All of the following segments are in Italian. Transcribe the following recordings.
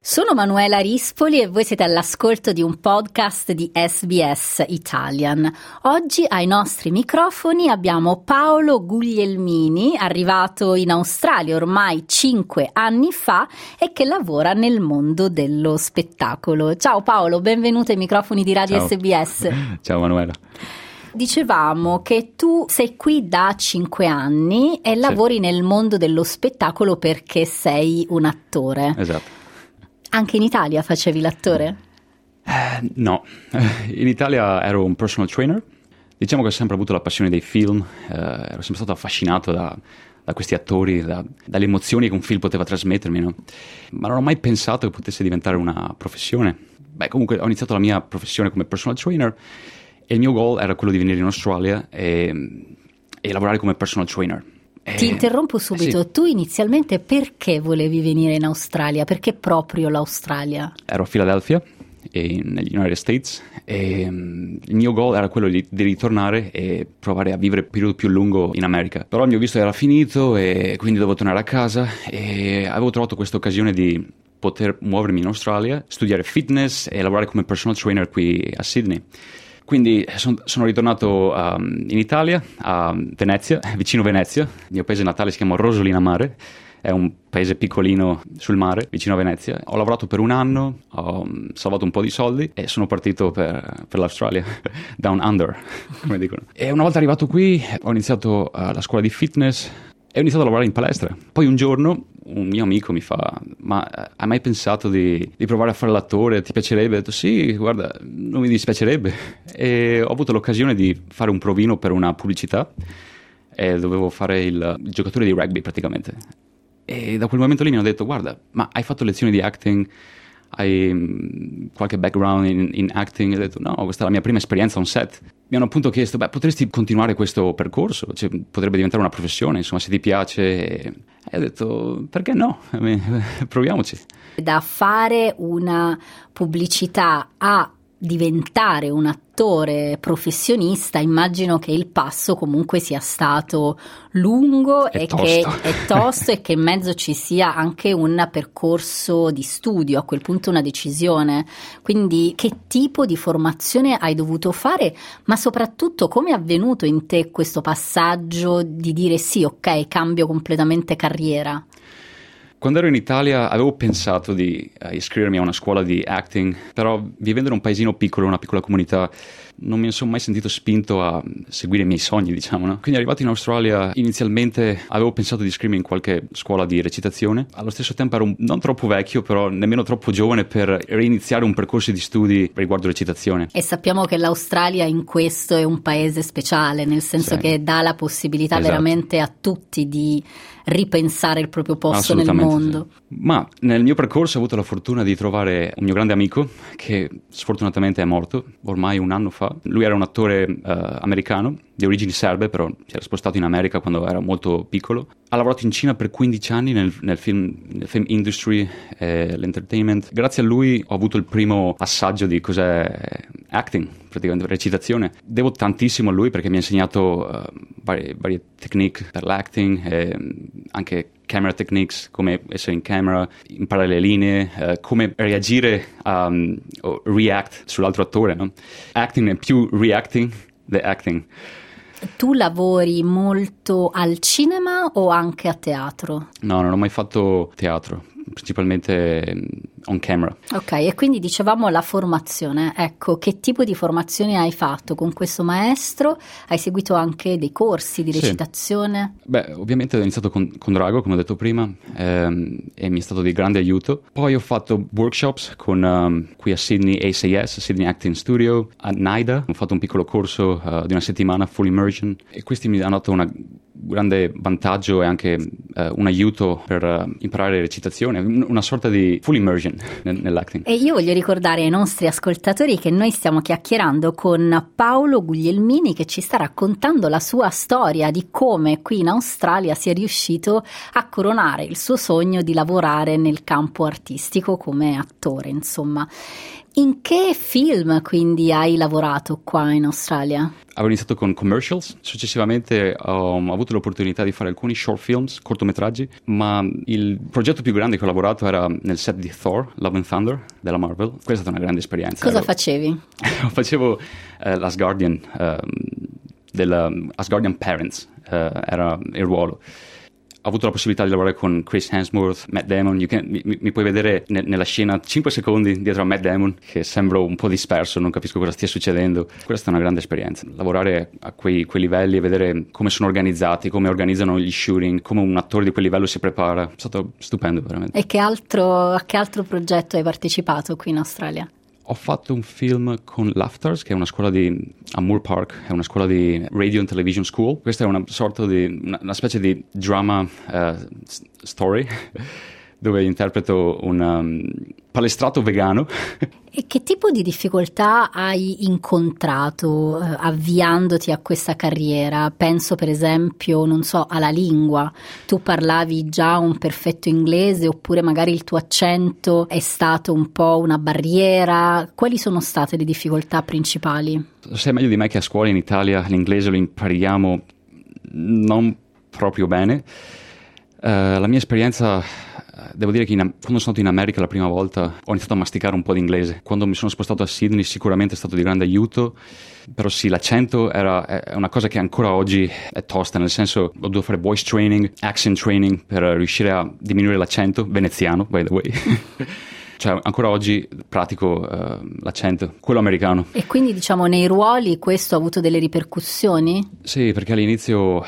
Sono Manuela Rispoli e voi siete all'ascolto di un podcast di SBS Italian. Oggi ai nostri microfoni abbiamo Paolo Guglielmini, arrivato in Australia ormai 5 anni fa e che lavora nel mondo dello spettacolo. Ciao Paolo, benvenuto ai microfoni di Radio Ciao. SBS. Ciao Manuela. Dicevamo che tu sei qui da 5 anni e lavori nel mondo dello spettacolo perché sei un attore. Esatto. Anche in Italia facevi l'attore? No, in Italia ero un personal trainer. Diciamo che ho sempre avuto la passione dei film, ero sempre stato affascinato da questi attori, dalle emozioni che un film poteva trasmettermi, no? Ma non ho mai pensato che potesse diventare una professione. Beh, comunque ho iniziato la mia professione come personal trainer e il mio goal era quello di venire in Australia e lavorare come personal trainer. Ti interrompo subito, sì. Tu inizialmente perché volevi venire in Australia? Perché proprio l'Australia? Ero a Philadelphia, negli United States, e il mio goal era quello di ritornare e provare a vivere un periodo più lungo in America. Però il mio visto era finito e quindi dovevo tornare a casa e avevo trovato questa occasione di poter muovermi in Australia, studiare fitness e lavorare come personal trainer qui a Sydney. Quindi sono ritornato in Italia, a Venezia, vicino Venezia. Il mio paese natale si chiama Rosolina Mare, è un paese piccolino sul mare, vicino a Venezia. Ho lavorato per un anno, ho salvato un po' di soldi e sono partito per l'Australia, down under, come dicono. E una volta arrivato qui ho iniziato la scuola di fitness e ho iniziato a lavorare in palestra. Poi un giorno un mio amico mi fa: ma hai mai pensato di provare a fare l'attore? Ti piacerebbe? Ho detto sì, guarda, non mi dispiacerebbe. E ho avuto l'occasione di fare un provino per una pubblicità e dovevo fare il giocatore di rugby praticamente. E da quel momento lì mi hanno detto: guarda, ma hai fatto lezioni di acting? Hai qualche background in acting? E ho detto no, questa è la mia prima esperienza a un set. Mi hanno appunto chiesto: beh, potresti continuare questo percorso? Cioè, potrebbe diventare una professione, insomma, se ti piace. E ho detto perché no? Proviamoci. Da fare una pubblicità a diventare un attore professionista, immagino che il passo comunque sia stato lungo e che è tosto e che in mezzo ci sia anche un percorso di studio, a quel punto una decisione. Quindi che tipo di formazione hai dovuto fare, ma soprattutto come è avvenuto in te questo passaggio di dire sì, ok, cambio completamente carriera? Quando ero in Italia avevo pensato di iscrivermi a una scuola di acting, però vivendo in un paesino piccolo, una piccola comunità, non mi sono mai sentito spinto a seguire i miei sogni, diciamo, no? Quindi arrivato in Australia inizialmente avevo pensato di iscrivermi in qualche scuola di recitazione. Allo stesso tempo ero non troppo vecchio, però nemmeno troppo giovane per reiniziare un percorso di studi riguardo recitazione. E sappiamo che l'Australia in questo è un paese speciale, nel senso sì. che dà la possibilità esatto. veramente a tutti di ripensare il proprio posto nel mondo. Sì. Ma nel mio percorso ho avuto la fortuna di trovare un mio grande amico che sfortunatamente è morto ormai un anno fa. Lui era un attore americano di origini serbe, però si era spostato in America quando era molto piccolo. Ha lavorato in Cina per 15 anni nel film industry, l'entertainment. Grazie a lui ho avuto il primo assaggio di cos'è acting, praticamente recitazione. Devo tantissimo a lui perché mi ha insegnato varie technique per l'acting, anche camera techniques, come essere in camera, imparare le linee, come reagire o react sull'altro attore, no? Acting è più reacting the acting. Tu lavori molto al cinema o anche a teatro? No, non ho mai fatto teatro, principalmente on camera. Ok, e quindi dicevamo la formazione, ecco, che tipo di formazione hai fatto con questo maestro? Hai seguito anche dei corsi di recitazione? Sì. Beh, ovviamente ho iniziato con Drago, come ho detto prima, e mi è stato di grande aiuto. Poi ho fatto workshops con qui a Sydney ACS, Sydney Acting Studio, a NIDA. Ho fatto un piccolo corso di una settimana, full immersion, e questi mi hanno dato grande vantaggio e anche un aiuto per imparare recitazione, una sorta di full immersion nell'acting. E io voglio ricordare ai nostri ascoltatori che noi stiamo chiacchierando con Paolo Guglielmini, che ci sta raccontando la sua storia di come qui in Australia sia riuscito a coronare il suo sogno di lavorare nel campo artistico come attore, insomma. In che film quindi hai lavorato qua in Australia? Avevo iniziato con commercials, successivamente ho avuto l'opportunità di fare alcuni short films, cortometraggi, ma il progetto più grande che ho lavorato era nel set di Thor, Love and Thunder della Marvel. Questa è stata una grande esperienza. Cosa facevi? Facevo l'Asgardian, Asgardian Parents, era il ruolo. Ho avuto la possibilità di lavorare con Chris Hemsworth, Matt Damon. Mi puoi vedere nella scena 5 secondi dietro a Matt Damon, che sembro un po' disperso, non capisco cosa stia succedendo. Questa è stata una grande esperienza, lavorare a quei livelli e vedere come sono organizzati, come organizzano gli shooting, come un attore di quel livello si prepara. È stato stupendo, veramente. E a che altro progetto hai partecipato qui in Australia? Ho fatto un film con Laughters, che è una scuola a Moore al Park, è una scuola di Radio and Television School. Questa è una sorta di una specie di drama story, dove interpreto un palestrato vegano. E che tipo di difficoltà hai incontrato avviandoti a questa carriera? Penso per esempio, non so, alla lingua. Tu parlavi già un perfetto inglese, oppure magari il tuo accento è stato un po' una barriera? Quali sono state le difficoltà principali? Sai meglio di me che a scuola in Italia l'inglese lo impariamo non proprio bene. La mia esperienza, devo dire che quando sono stato in America la prima volta ho iniziato a masticare un po' di inglese. Quando mi sono spostato a Sydney sicuramente è stato di grande aiuto, però sì, l'accento è una cosa che ancora oggi è tosta, nel senso ho dovuto fare voice training, accent training per riuscire a diminuire l'accento veneziano, by the way. Cioè ancora oggi pratico l'accento, quello americano. E quindi diciamo nei ruoli questo ha avuto delle ripercussioni? Sì, perché all'inizio,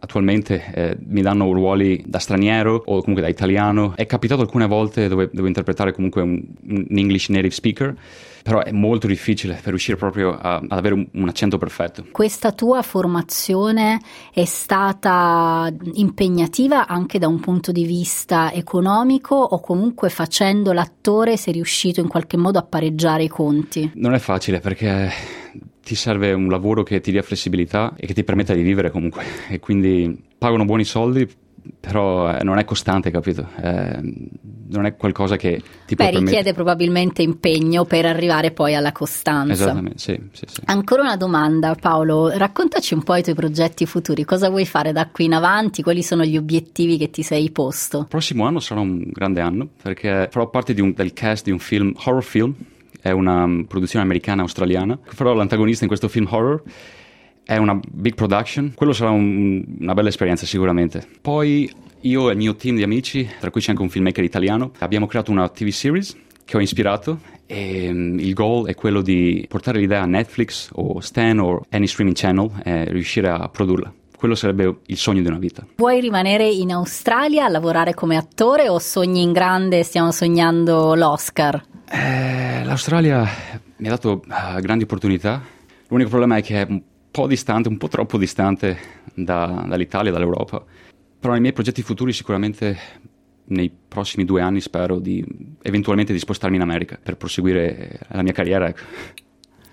attualmente mi danno ruoli da straniero o comunque da italiano. È capitato alcune volte dove devo interpretare comunque un English native speaker, però è molto difficile per riuscire proprio ad avere un accento perfetto. Questa tua formazione è stata impegnativa anche da un punto di vista economico, o comunque facendo l'attore sei riuscito in qualche modo a pareggiare i conti? Non è facile, perché ti serve un lavoro che ti dia flessibilità e che ti permetta di vivere comunque, e quindi pagano buoni soldi, però non è costante, capito? Non è qualcosa che ti può permettere. Richiede probabilmente impegno per arrivare poi alla costanza. Esattamente, sì. Ancora una domanda, Paolo, raccontaci un po' i tuoi progetti futuri, cosa vuoi fare da qui in avanti, quali sono gli obiettivi che ti sei posto? Il prossimo anno sarà un grande anno, perché farò parte del cast di un film, horror film. È una produzione americana-australiana. Farò l'antagonista in questo film horror. È una big production. Quello sarà una bella esperienza sicuramente. Poi io e il mio team di amici, tra cui c'è anche un filmmaker italiano, abbiamo creato una TV series che ho ispirato, e il goal è quello di portare l'idea a Netflix o Stan o any streaming channel e riuscire a produrla. Quello sarebbe il sogno di una vita. Vuoi rimanere in Australia a lavorare come attore, o sogni in grande, stiamo sognando l'Oscar? L'Australia mi ha dato grandi opportunità. L'unico problema è che è un po' distante, un po' troppo distante dall'Italia, dall'Europa. Però nei miei progetti futuri sicuramente nei prossimi 2 anni spero eventualmente di spostarmi in America per proseguire la mia carriera. Ecco.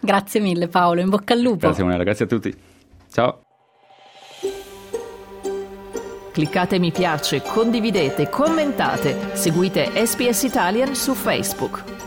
Grazie mille Paolo, in bocca al lupo. Grazie Manuela, grazie a tutti. Ciao. Cliccate mi piace, condividete, commentate, seguite SBS Italian su Facebook.